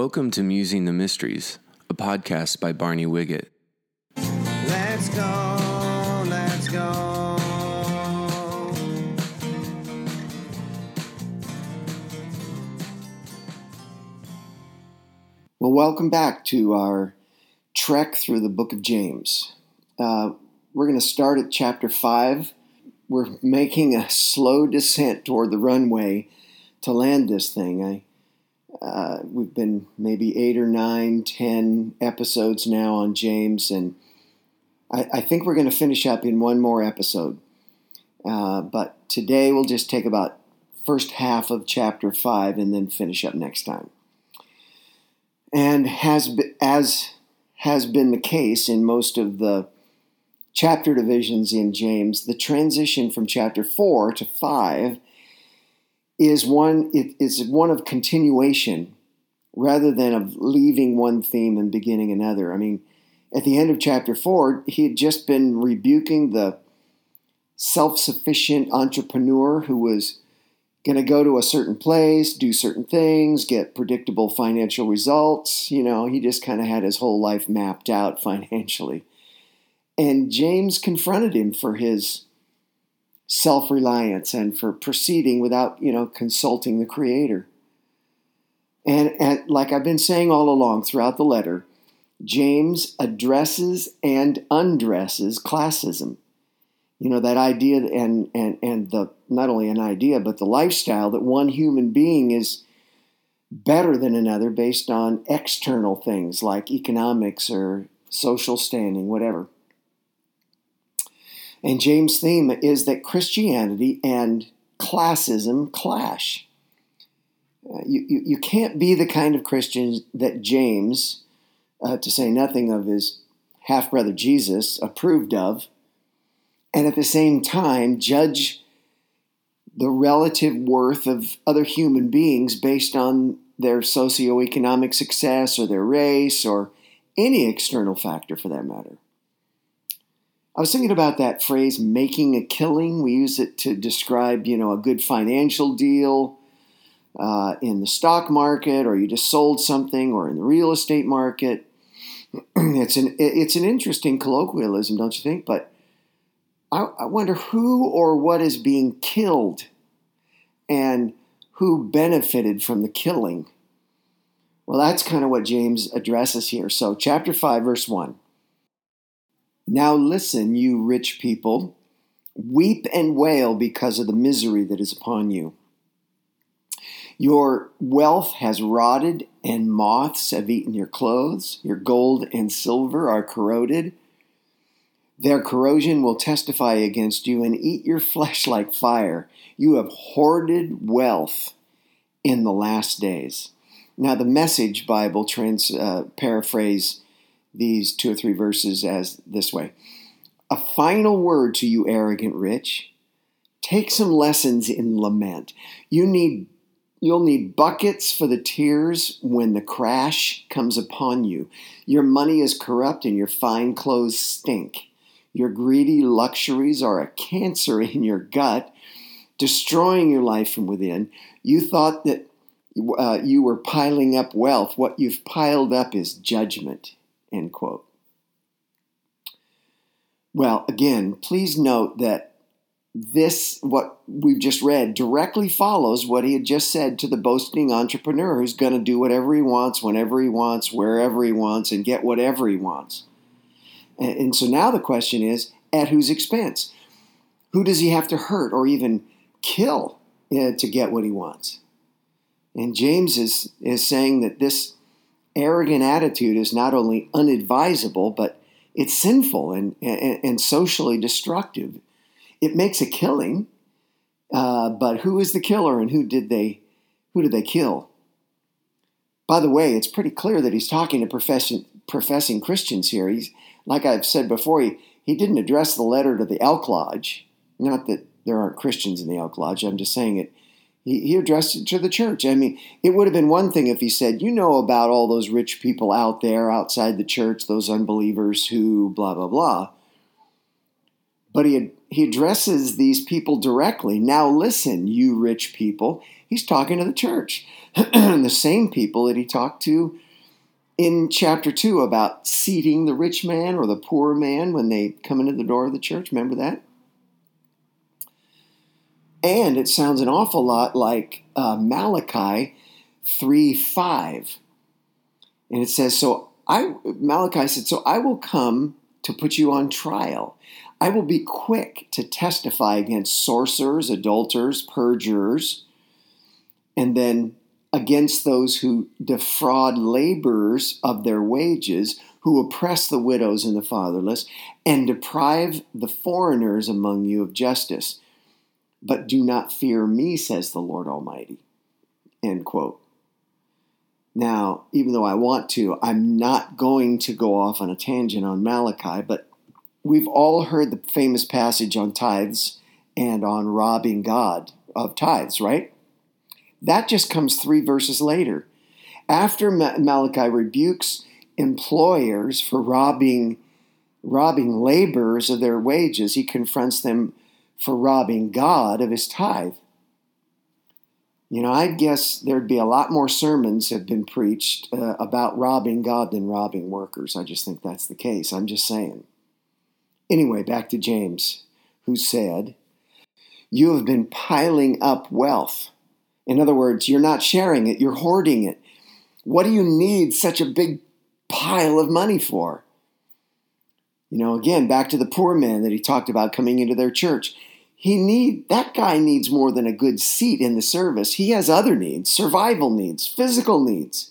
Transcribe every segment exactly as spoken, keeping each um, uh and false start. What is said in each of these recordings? Welcome to Musing the Mysteries, a podcast by Barney Wiggett. Let's go, let's go. Well, welcome back to our trek through the book of James. Uh, we're going to start at chapter five. We're making a slow descent toward the runway to land this thing. I Uh, we've been maybe eight or nine, ten episodes now on James, and I, I think we're going to finish up in one more episode. Uh, but today we'll just take about first half of chapter five and then finish up next time. And has be, as has been the case in most of the chapter divisions in James, the transition from chapter four to five is one it is one of continuation rather than of leaving one theme and beginning another. I mean, at the end of chapter four, he had just been rebuking the self-sufficient entrepreneur who was going to go to a certain place, do certain things, get predictable financial results. You know, he just kind of had his whole life mapped out financially. And James confronted him for his self-reliance and for proceeding without, you know, consulting the Creator. And, and like I've been saying all along throughout the letter, James addresses and undresses classism. You know, that idea and and and the not only an idea, but the lifestyle that one human being is better than another based on external things like economics or social standing, whatever. And James' theme is that Christianity and classism clash. Uh, you, you, you can't be the kind of Christian that James, uh, to say nothing of his half-brother Jesus, approved of, and at the same time judge the relative worth of other human beings based on their socioeconomic success or their race or any external factor for that matter. I was thinking about that phrase, making a killing. We use it to describe, you know, a good financial deal uh, in the stock market, or you just sold something, or in the real estate market. It's an it's an interesting colloquialism, don't you think? But I, I wonder who or what is being killed and who benefited from the killing. Well, that's kind of what James addresses here. So chapter five, verse one. Now listen, you rich people, weep and wail because of the misery that is upon you. Your wealth has rotted, and moths have eaten your clothes. Your gold and silver are corroded. Their corrosion will testify against you and eat your flesh like fire. You have hoarded wealth in the last days. Now the Message Bible trans, uh, paraphrase these two or three verses as this way. A final word to you arrogant rich. Take some lessons in lament. You need, you'll need buckets for the tears when the crash comes upon you. Your money is corrupt and your fine clothes stink. Your greedy luxuries are a cancer in your gut, destroying your life from within. You thought that uh, you were piling up wealth. What you've piled up is judgment. End quote. Well, again, please note that this, what we've just read, directly follows what he had just said to the boasting entrepreneur who's going to do whatever he wants, whenever he wants, wherever he wants, and get whatever he wants. And, and so now the question is, at whose expense? Who does he have to hurt or even kill uh, to get what he wants? And James is, is saying that this arrogant attitude is not only unadvisable, but it's sinful and, and, and socially destructive. It makes a killing, uh, but who is the killer and who did they, who did they kill? By the way, it's pretty clear that he's talking to professing, professing Christians here. He's, like I've said before, he, he didn't address the letter to the Elk Lodge. Not that there aren't Christians in the Elk Lodge. I'm just saying it. He addressed it to the church. I mean, it would have been one thing if he said, you know about all those rich people out there outside the church, those unbelievers who blah, blah, blah. But he had he addresses these people directly. Now listen, you rich people. He's talking to the church, the same people that he talked to in chapter two about seating the rich man or the poor man when they come into the door of the church. Remember that? And it sounds an awful lot like uh, Malachi three five. And it says, so I, Malachi said, so I will come to put you on trial. I will be quick to testify against sorcerers, adulterers, perjurers, and then against those who defraud laborers of their wages, who oppress the widows and the fatherless, and deprive the foreigners among you of justice. But do not fear me, says the Lord Almighty. End quote. Now, even though I want to, I'm not going to go off on a tangent on Malachi, but we've all heard the famous passage on tithes and on robbing God of tithes, right? That just comes three verses later. After Malachi rebukes employers for robbing, robbing laborers of their wages, he confronts them for robbing God of his tithe. You know, I guess there'd be a lot more sermons have been preached uh, about robbing God than robbing workers. I just think that's the case. I'm just saying. Anyway, back to James, who said, you have been piling up wealth. In other words, you're not sharing it, you're hoarding it. What do you need such a big pile of money for? You know, again, back to the poor man that he talked about coming into their church. He need that guy needs more than a good seat in the service. He has other needs, survival needs, physical needs.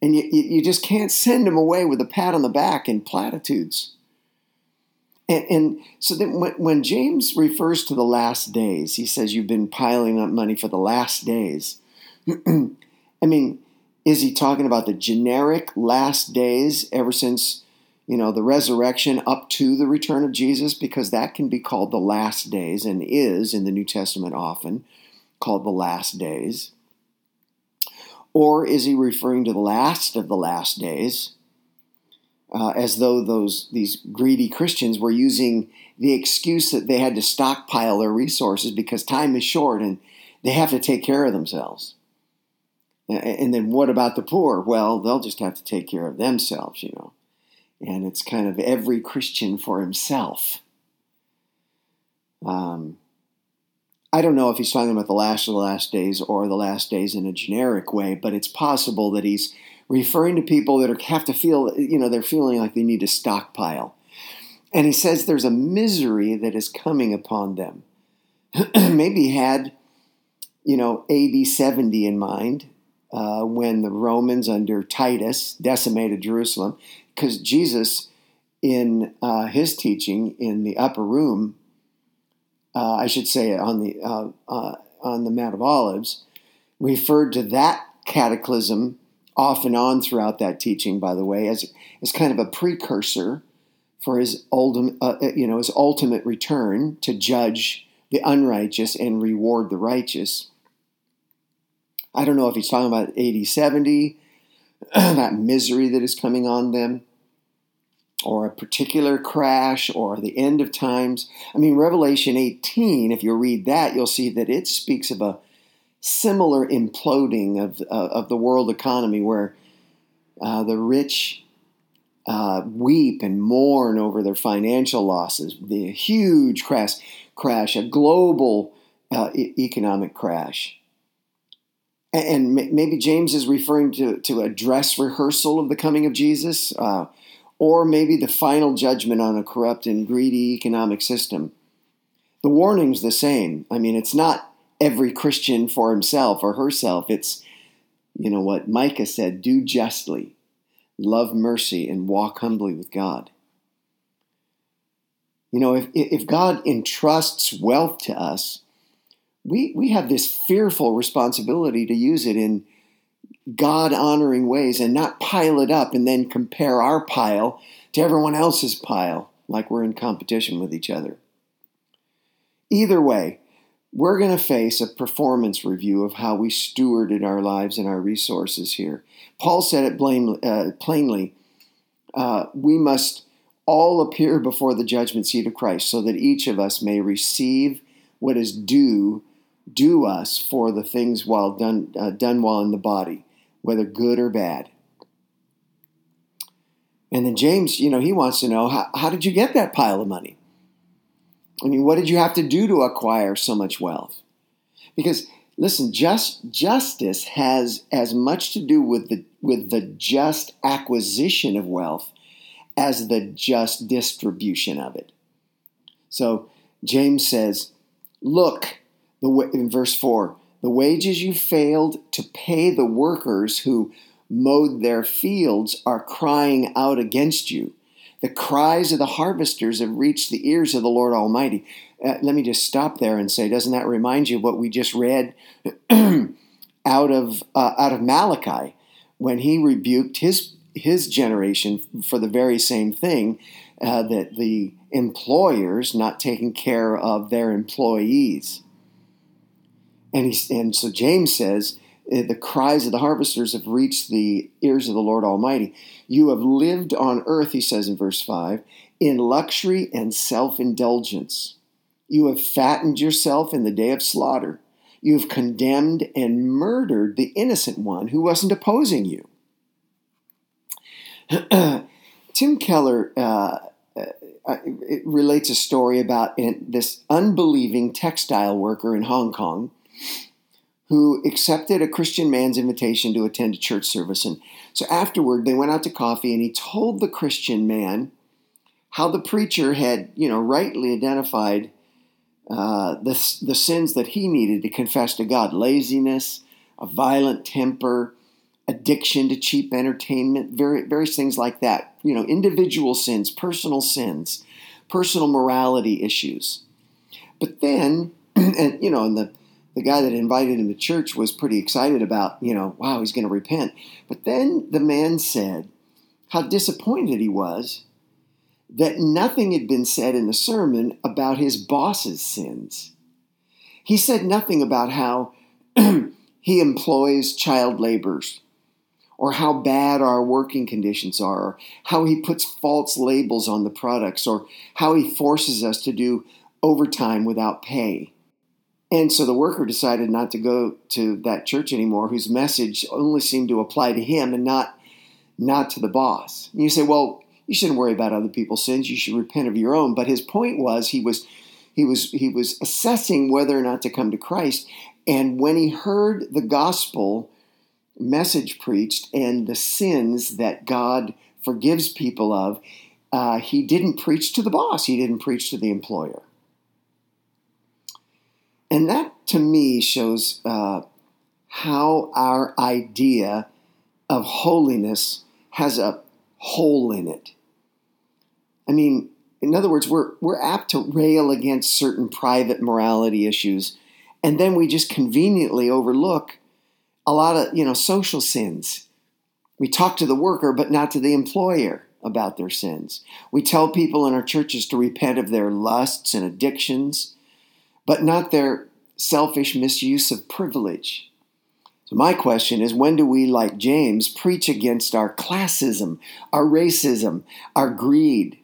And you, you just can't send him away with a pat on the back and platitudes. And, and so then when, when James refers to the last days, he says, you've been piling up money for the last days. I mean, is he talking about the generic last days ever since, you know, the resurrection up to the return of Jesus? Because that can be called the last days and is in the New Testament often called the last days. Or is he referring to the last of the last days? Uh, as though those these greedy Christians were using the excuse that they had to stockpile their resources because time is short and they have to take care of themselves. And, and then what about the poor? Well, they'll just have to take care of themselves, you know. And it's kind of every Christian for himself. Um, I don't know if he's talking about the last of the last days or the last days in a generic way, but it's possible that he's referring to people that are, have to feel, you know, they're feeling like they need to stockpile. And he says there's a misery that is coming upon them. Maybe he had, you know, A D seventy in mind uh, when the Romans under Titus decimated Jerusalem, because Jesus, in uh, his teaching in the upper room, uh, I should say on the, uh, uh, on the Mount of Olives, referred to that cataclysm off and on throughout that teaching, by the way, as as kind of a precursor for his ultimate, uh, you know, his ultimate return to judge the unrighteous and reward the righteous. I don't know if he's talking about A D seventy, that misery that is coming on them, or a particular crash, or the end of times. I mean, Revelation eighteen, if you read that, you'll see that it speaks of a similar imploding of uh, of the world economy where uh, the rich uh, weep and mourn over their financial losses, the huge crash, crash a global uh, e- economic crash. And, and maybe James is referring to, to a dress rehearsal of the coming of Jesus, uh, or maybe the final judgment on a corrupt and greedy economic system. The warning's the same. I mean, it's not every Christian for himself or herself. It's, you know, what Micah said, do justly, love mercy, and walk humbly with God. You know, if if God entrusts wealth to us, we, we have this fearful responsibility to use it in God-honoring ways and not pile it up and then compare our pile to everyone else's pile like we're in competition with each other. Either way, we're going to face a performance review of how we stewarded our lives and our resources here. Paul said it blame, uh, plainly. Uh, we must all appear before the judgment seat of Christ, so that each of us may receive what is due due us for the things while done uh, done while in the body, whether good or bad. And then James, you know, he wants to know, how, how did you get that pile of money? I mean, what did you have to do to acquire so much wealth? Because, listen, just justice has as much to do with the with the just acquisition of wealth as the just distribution of it. So James says, look, the w- in verse four, the wages you failed to pay the workers who mowed their fields are crying out against you. The cries of the harvesters have reached the ears of the Lord Almighty. Uh, let me just stop there and say, doesn't that remind you of what we just read out of uh, out of Malachi when he rebuked his his generation for the very same thing, uh, that the employers not taking care of their employees? And he, and so James says, the cries of the harvesters have reached the ears of the Lord Almighty. You have lived on earth, he says in verse five, in luxury and self-indulgence. You have fattened yourself in the day of slaughter. You have condemned and murdered the innocent one who wasn't opposing you. Tim Keller uh, it relates a story about this unbelieving textile worker in Hong Kong who accepted a Christian man's invitation to attend a church service. And so afterward, they went out to coffee, and he told the Christian man how the preacher had, you know, rightly identified uh, the, the sins that he needed to confess to God: laziness, a violent temper, addiction to cheap entertainment, various, various things like that. You know, individual sins, personal sins, personal morality issues. But then, and you know, in the The guy that invited him to church was pretty excited about, you know, wow, he's going to repent. But then the man said how disappointed he was that nothing had been said in the sermon about his boss's sins. He said nothing about how he employs child laborers, or how bad our working conditions are, or how he puts false labels on the products, or how he forces us to do overtime without pay. And so the worker decided not to go to that church anymore, whose message only seemed to apply to him and not, not to the boss. And you say, well, you shouldn't worry about other people's sins. You should repent of your own. But his point was he was he was he was assessing whether or not to come to Christ. And when he heard the gospel message preached and the sins that God forgives people of, uh, he didn't preach to the boss. He didn't preach to the employer. And that, to me, shows uh, how our idea of holiness has a hole in it. I mean, in other words, we're we're apt to rail against certain private morality issues, and then we just conveniently overlook a lot of, you know, social sins. We talk to the worker, but not to the employer about their sins. We tell people in our churches to repent of their lusts and addictions, but not their selfish misuse of privilege. So my question is, when do we, like James, preach against our classism, our racism, our greed?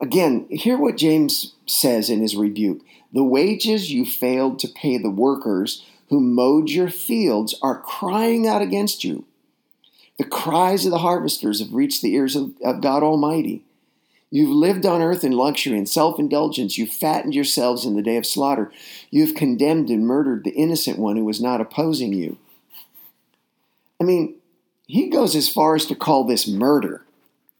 Again, hear what James says in his rebuke. The wages you failed to pay the workers who mowed your fields are crying out against you. The cries of the harvesters have reached the ears of, of God Almighty. You've lived on earth in luxury and self-indulgence. You've fattened yourselves in the day of slaughter. You've condemned and murdered the innocent one who was not opposing you. I mean, he goes as far as to call this murder.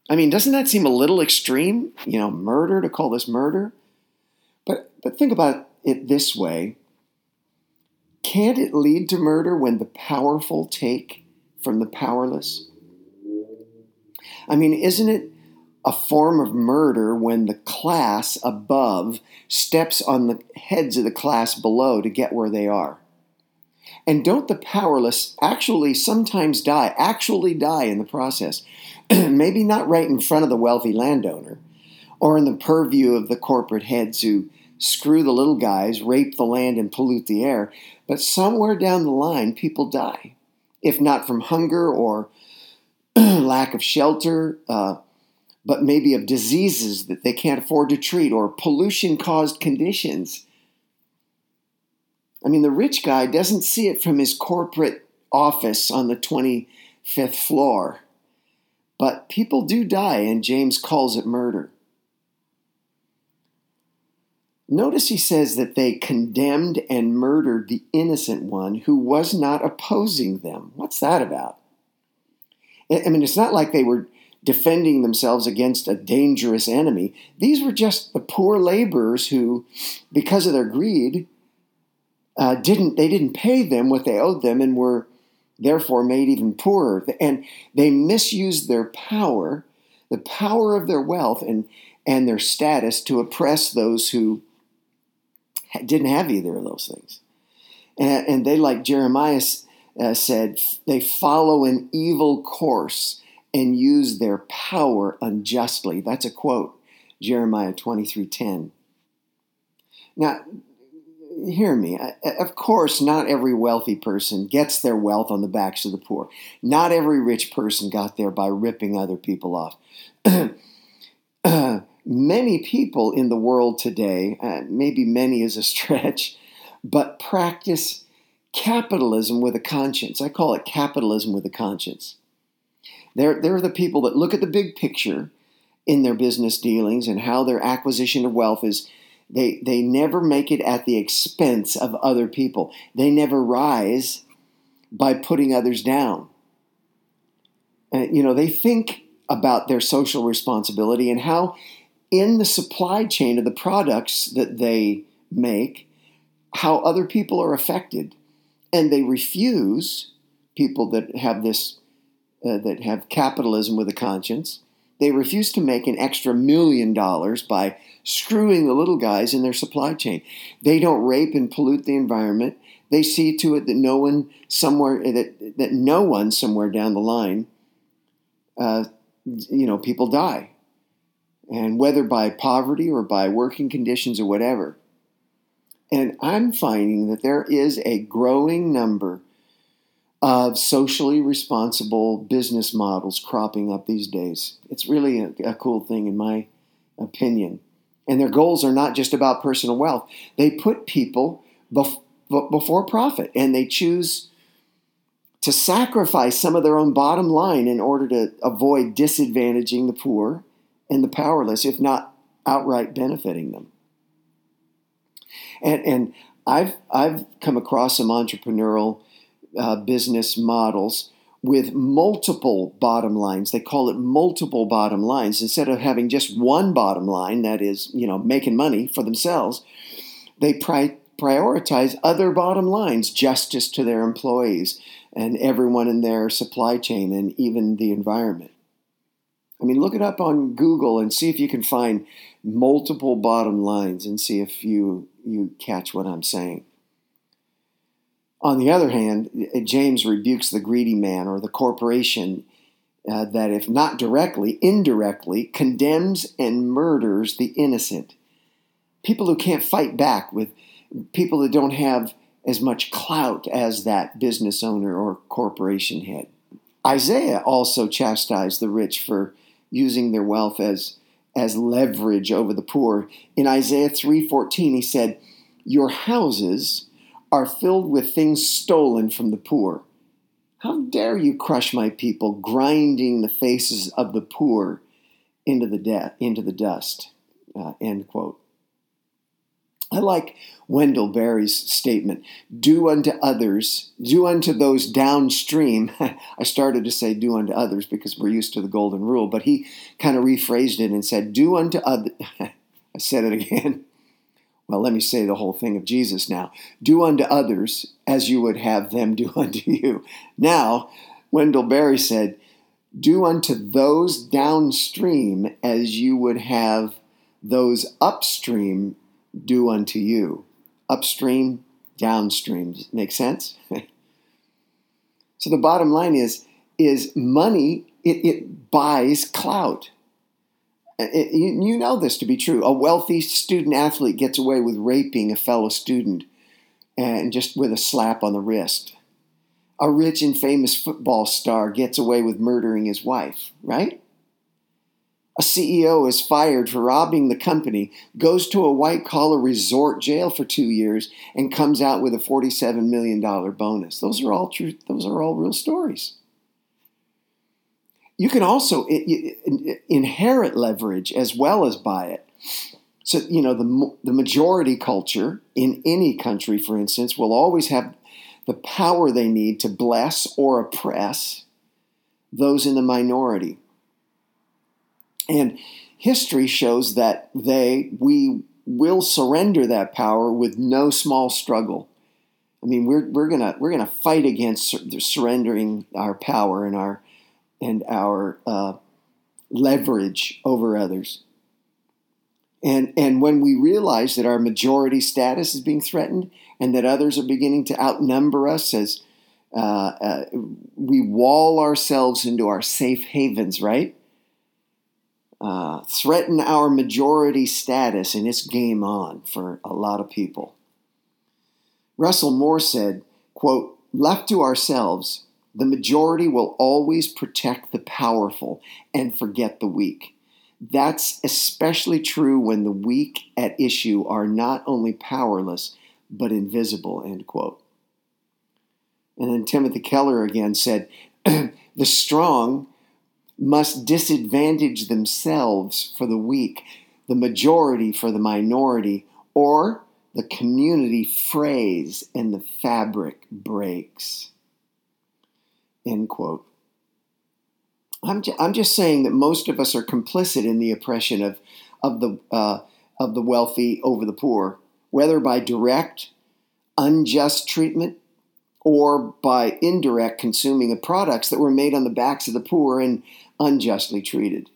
I mean, doesn't that seem a little extreme? You know, murder, to call this murder? But but think about it this way. Can't it lead to murder when the powerful take from the powerless? I mean, isn't it a form of murder when the class above steps on the heads of the class below to get where they are? And don't the powerless actually sometimes die, actually die in the process? Maybe not right in front of the wealthy landowner, or in the purview of the corporate heads who screw the little guys, rape the land, and pollute the air, but somewhere down the line, people die, if not from hunger or lack of shelter, uh, but maybe of diseases that they can't afford to treat or pollution-caused conditions. I mean, the rich guy doesn't see it from his corporate office on the twenty-fifth floor. But people do die, and James calls it murder. Notice he says that they condemned and murdered the innocent one who was not opposing them. What's that about? I mean, it's not like they were defending themselves against a dangerous enemy. These were just the poor laborers who, because of their greed, Uh, didn't they didn't pay them what they owed them and were therefore made even poorer. And they misused their power, the power of their wealth and, and their status to oppress those who didn't have either of those things. And, and they, like Jeremiah uh, said, they follow an evil course and use their power unjustly. That's a quote, Jeremiah twenty-three ten. Now, hear me. Of course, not every wealthy person gets their wealth on the backs of the poor. Not every rich person got there by ripping other people off. uh, many people in the world today, uh, maybe many is a stretch, but practice capitalism with a conscience. I call it capitalism with a conscience. They're, they're the people that look at the big picture in their business dealings and how their acquisition of wealth is. They they never make it at the expense of other people. They never rise by putting others down. And, you know, they think about their social responsibility and how in the supply chain of the products that they make, how other people are affected. And they refuse, people that have this, uh, that have capitalism with a conscience, they refuse to make an extra million dollars by screwing the little guys in their supply chain. They don't rape and pollute the environment. They see to it that no one somewhere that that no one somewhere down the line, uh, you know, people die, and whether by poverty or by working conditions or whatever. And I'm finding that there is a growing number of socially responsible business models cropping up these days. It's really a, a cool thing in my opinion. And their goals are not just about personal wealth. They put people bef- before profit, and they choose to sacrifice some of their own bottom line in order to avoid disadvantaging the poor and the powerless, if not outright benefiting them. And, and I've, I've come across some entrepreneurial Uh, business models with multiple bottom lines. They call it multiple bottom lines. Instead of having just one bottom line, that is, you know, making money for themselves, they pri- prioritize other bottom lines, justice to their employees and everyone in their supply chain and even the environment. I mean, look it up on Google and see if you can find multiple bottom lines and see if you, you catch what I'm saying. On the other hand, James rebukes the greedy man or the corporation uh, that, if not directly, indirectly, condemns and murders the innocent. People who can't fight back, with people that don't have as much clout as that business owner or corporation head. Isaiah also chastised the rich for using their wealth as, as leverage over the poor. In Isaiah three fourteen, he said, "Your houses are filled with things stolen from the poor. How dare you crush my people, grinding the faces of the poor into the de- into the dust," uh, end quote. I like Wendell Berry's statement, do unto others, do unto those downstream. I started to say do unto others because we're used to the golden rule, but he kind of rephrased it and said, do unto others, I said it again. Well, let me say the whole thing of Jesus now. Do unto others as you would have them do unto you. Now, Wendell Berry said, do unto those downstream as you would have those upstream do unto you. Upstream, downstream. Make sense? So the bottom line is, is money, it, it buys clout. It, you know this to be true. A wealthy student athlete gets away with raping a fellow student and just with a slap on the wrist. A rich and famous football star gets away with murdering his wife, right? A C E O is fired for robbing the company, goes to a white-collar resort jail for two years, and comes out with a forty-seven million dollars bonus. Those are all true. Those are all real stories. You can also inherit leverage as well as buy it. So, you know, the, the majority culture in any country, for instance, will always have the power they need to bless or oppress those in the minority. And history shows that they, we will surrender that power with no small struggle. I mean, we're we're gonna we're gonna fight against surrendering our power and our and our uh, leverage over others. And and when we realize that our majority status is being threatened and that others are beginning to outnumber us, as uh, uh, we wall ourselves into our safe havens, right? Uh, threaten our majority status, and it's game on for a lot of people. Russell Moore said, quote, "Left to ourselves, the majority will always protect the powerful and forget the weak. That's especially true when the weak at issue are not only powerless, but invisible," end quote. And then Timothy Keller again said, "The strong must disadvantage themselves for the weak, the majority for the minority, or the community frays and the fabric breaks," end quote. I'm ju- I'm just saying that most of us are complicit in the oppression of of the uh, of the wealthy over the poor, whether by direct, unjust treatment or by indirect consuming of products that were made on the backs of the poor and unjustly treated.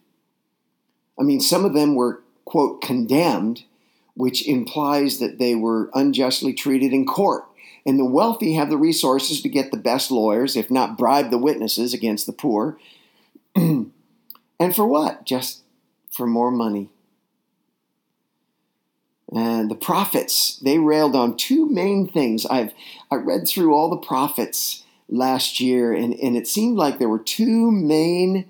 I mean, some of them were, quote, condemned, which implies that they were unjustly treated in court. And the wealthy have the resources to get the best lawyers, if not bribe the witnesses against the poor. And for what? Just for more money. And the prophets, they railed on two main things. I've I read through all the prophets last year, and, and it seemed like there were two main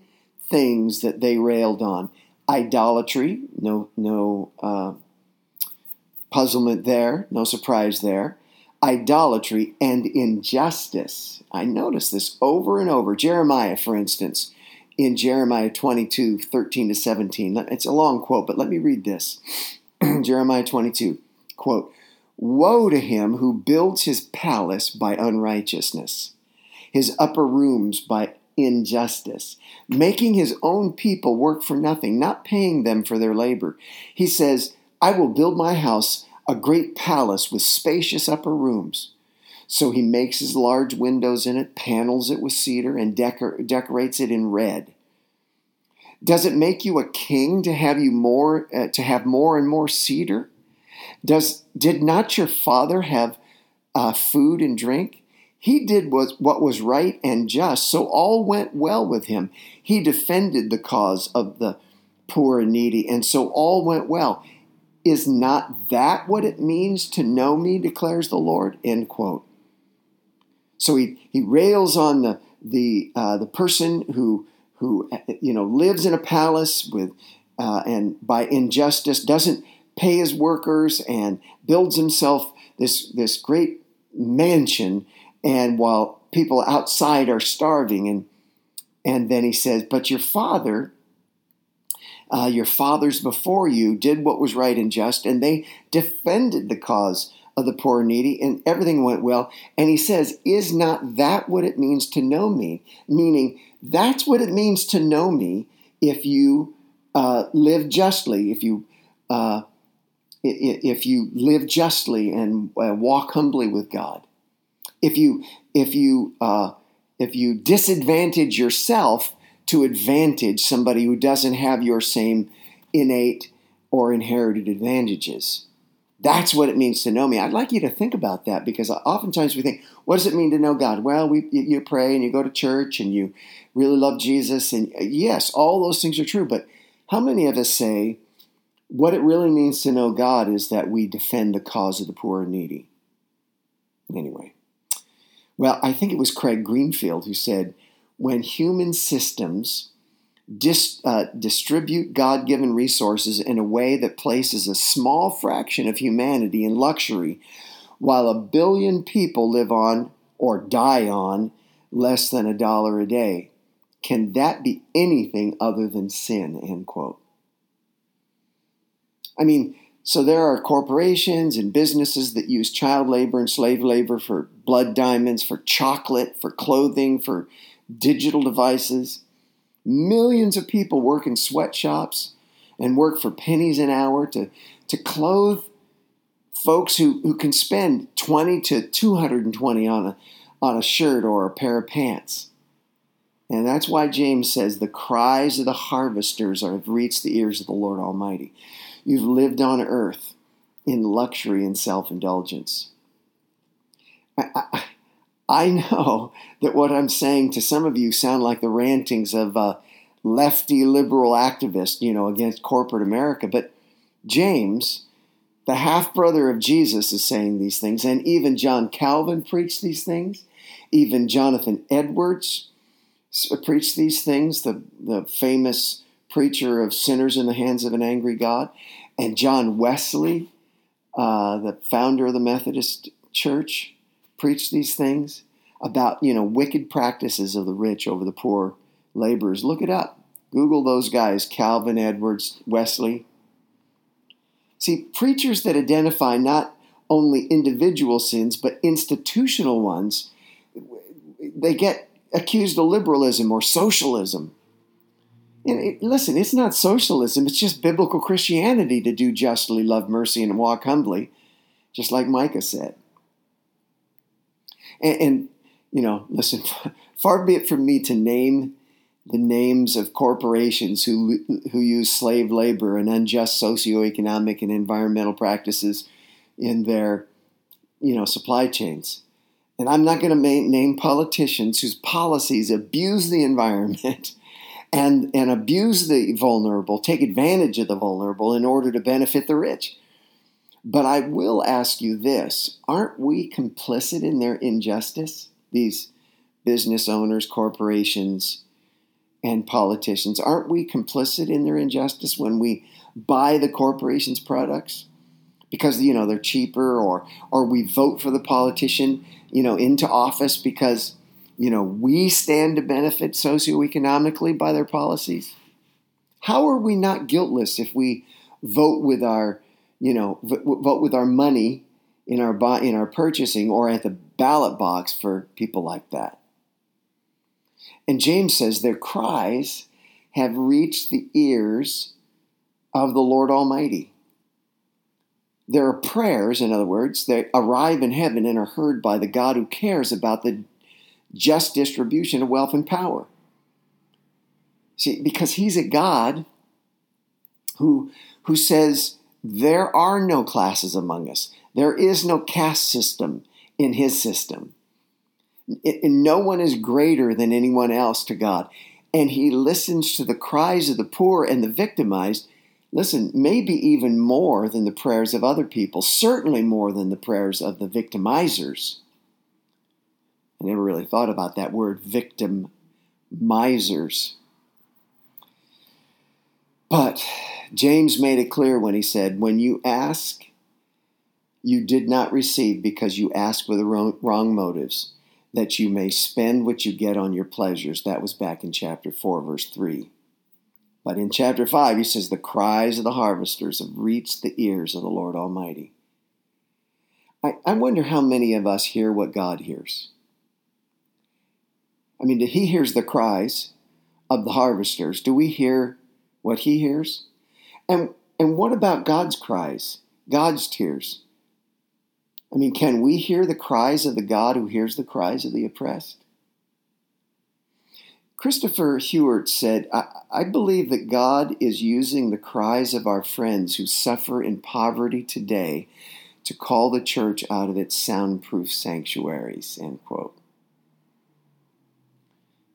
things that they railed on. Idolatry, no no uh, puzzlement there, no surprise there. Idolatry and injustice. I noticed this over and over. Jeremiah, for instance, in Jeremiah twenty-two, thirteen to seventeen. It's a long quote, but let me read this. Jeremiah twenty-two, quote, "Woe to him who builds his palace by unrighteousness, his upper rooms by injustice, making his own people work for nothing, not paying them for their labor. He says, I will build my house, a great palace with spacious upper rooms. So he makes his large windows in it, panels it with cedar, and decor- decorates it in red. Does it make you a king to have you more uh, to have more and more cedar? Does did not your father have uh, food and drink? He did what, what was right and just, so all went well with him. He defended the cause of the poor and needy, and so all went well. Is not that what it means to know me, declares the Lord?" End quote. So he he rails on the the uh, the person who. who you know lives in a palace with uh, and by injustice doesn't pay his workers and builds himself this this great mansion, and while people outside are starving. And and then he says, "But your father, uh, your fathers before you did what was right and just, and they defended the cause of the poor and needy, and everything went well." And he says, "Is not that what it means to know me?" Meaning, that's what it means to know me if you uh, live justly, if you uh, if you live justly and uh, walk humbly with God. If you if you uh, if you disadvantage yourself to advantage somebody who doesn't have your same innate or inherited advantages. That's what it means to know me. I'd like you to think about that, because oftentimes we think, what does it mean to know God? Well, we, you pray and you go to church and you really love Jesus. And yes, all those things are true. But how many of us say what it really means to know God is that we defend the cause of the poor and needy? Anyway, well, I think it was Craig Greenfield who said, when human systems dis, uh, distribute God-given resources in a way that places a small fraction of humanity in luxury, while a billion people live on or die on less than a dollar a day. Can that be anything other than sin?" End quote. I mean, so there are corporations and businesses that use child labor and slave labor for blood diamonds, for chocolate, for clothing, for digital devices. Millions of people work in sweatshops and work for pennies an hour to, to clothe folks who, who can spend twenty to two hundred twenty on a, on a shirt or a pair of pants. And that's why James says the cries of the harvesters have reached the ears of the Lord Almighty. You've lived on earth in luxury and self-indulgence. I, I, I know that what I'm saying to some of you sound like the rantings of a lefty liberal activist, you know, against corporate America. But James, the half-brother of Jesus, is saying these things. And even John Calvin preached these things. Even Jonathan Edwards preached these things, the, the famous preacher of sinners in the hands of an angry God. And John Wesley, uh, the founder of the Methodist Church, preached these things about, you know, wicked practices of the rich over the poor laborers. Look it up. Google those guys, Calvin, Edwards, Wesley. See, preachers that identify not only individual sins, but institutional ones, they get accused of liberalism or socialism. And it, listen, it's not socialism. It's just biblical Christianity to do justly, love mercy, and walk humbly, just like Micah said. And, and you know, listen, far be it from me to name the names of corporations who who use slave labor and unjust socioeconomic and environmental practices in their, you know, supply chains. And I'm not going to name politicians whose policies abuse the environment and, and abuse the vulnerable, take advantage of the vulnerable in order to benefit the rich. But I will ask you this. Aren't we complicit in their injustice? These business owners, corporations, and politicians. Aren't we complicit in their injustice when we buy the corporation's products? Because, you know, they're cheaper, or or we vote for the politician, you know, into office because, you know, we stand to benefit socioeconomically by their policies. How are we not guiltless if we vote with our, you know, v- vote with our money in our bo- in our purchasing or at the ballot box for people like that? And James says their cries have reached the ears of the Lord Almighty. There are prayers, in other words, that arrive in heaven and are heard by the God who cares about the just distribution of wealth and power. See, because he's a God who, who says there are no classes among us. There is no caste system in his system. It, and no one is greater than anyone else to God. And he listens to the cries of the poor and the victimized. Listen, maybe even more than the prayers of other people, certainly more than the prayers of the victimizers. I never really thought about that word, victimizers. But James made it clear when he said, when you ask, you did not receive because you asked with the wrong, wrong motives, that you may spend what you get on your pleasures. That was back in chapter four, verse three. But in chapter five, he says, the cries of the harvesters have reached the ears of the Lord Almighty. I, I wonder how many of us hear what God hears. I mean, he hears the cries of the harvesters. Do we hear what he hears? And, and what about God's cries, God's tears? I mean, can we hear the cries of the God who hears the cries of the oppressed? Christopher Hewitt said, I, I believe that God is using the cries of our friends who suffer in poverty today to call the church out of its soundproof sanctuaries, end quote.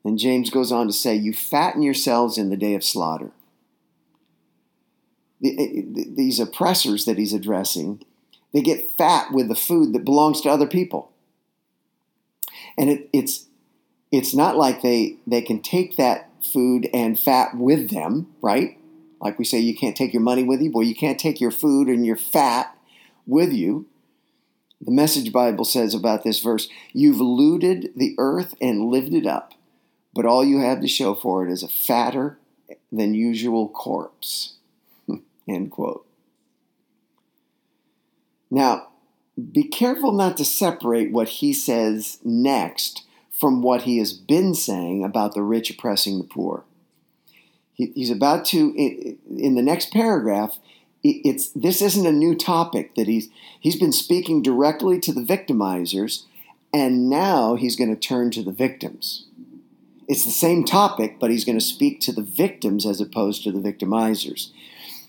And James goes on to say, you fatten yourselves in the day of slaughter. The, the, these oppressors that he's addressing, they get fat with the food that belongs to other people. And it, it's It's not like they, they can take that food and fat with them, right? Like we say, you can't take your money with you. Well, you can't take your food and your fat with you. The Message Bible says about this verse, "You've looted the earth and lived it up, but all you have to show for it is a fatter than usual corpse." End quote. Now, be careful not to separate what he says next from what he has been saying about the rich oppressing the poor. He, he's about to, in, in the next paragraph, it, it's this isn't a new topic that he's he's been speaking directly to the victimizers, and now he's going to turn to the victims. It's the same topic, but he's going to speak to the victims as opposed to the victimizers.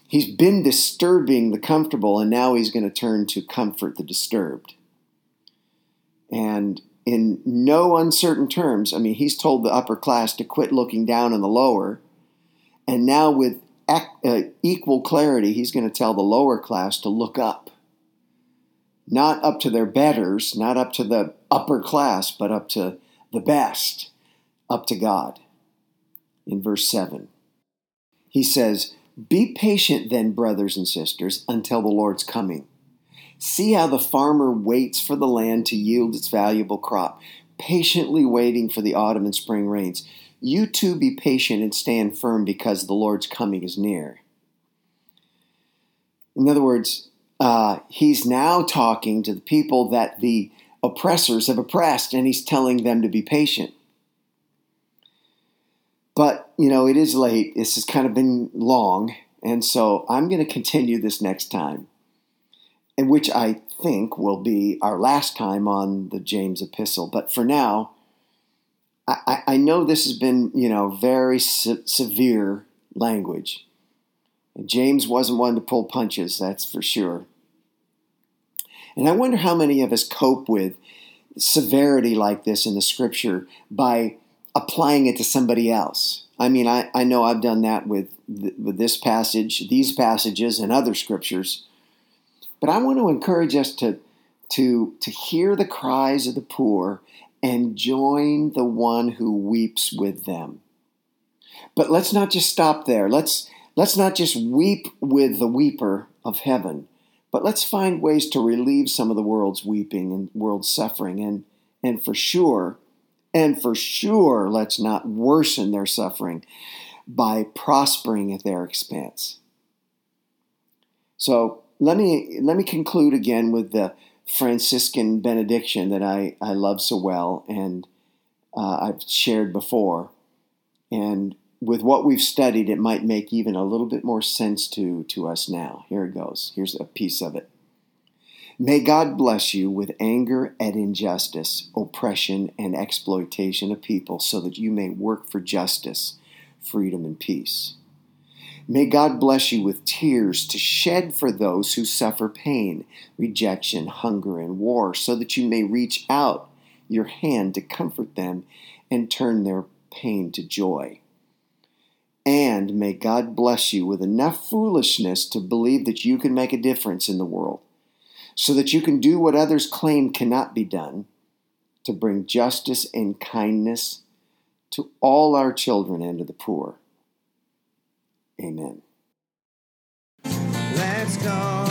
He's been disturbing the comfortable, and now he's going to turn to comfort the disturbed. And in no uncertain terms, I mean, he's told the upper class to quit looking down on the lower, and now with equal clarity, he's going to tell the lower class to look up. Not up to their betters, not up to the upper class, but up to the best, up to God. In verse seven, he says, "Be patient then, brothers and sisters, until the Lord's coming. See how the farmer waits for the land to yield its valuable crop, patiently waiting for the autumn and spring rains. You too be patient and stand firm, because the Lord's coming is near." In other words, uh, he's now talking to the people that the oppressors have oppressed, and he's telling them to be patient. But, you know, it is late. This has kind of been long. And so I'm going to continue this next time, and which I think will be our last time on the James epistle. But for now, I, I know this has been, you know, very se- severe language. And James wasn't one to pull punches, that's for sure. And I wonder how many of us cope with severity like this in the Scripture by applying it to somebody else. I mean, I, I know I've done that with, th- with this passage, these passages, and other scriptures. But I want to encourage us to, to, to hear the cries of the poor and join the one who weeps with them. But let's not just stop there. Let's, let's not just weep with the weeper of heaven, but let's find ways to relieve some of the world's weeping and world's suffering. And, and for sure, And for sure, let's not worsen their suffering by prospering at their expense. So let me let me conclude again with the Franciscan benediction that I, I love so well, and uh, I've shared before. And with what we've studied, it might make even a little bit more sense to, to us now. Here it goes. Here's a piece of it. "May God bless you with anger at injustice, oppression, and exploitation of people, so that you may work for justice, freedom, and peace. May God bless you with tears to shed for those who suffer pain, rejection, hunger, and war, so that you may reach out your hand to comfort them and turn their pain to joy. And may God bless you with enough foolishness to believe that you can make a difference in the world, so that you can do what others claim cannot be done, to bring justice and kindness to all our children and to the poor. Amen." Let's go.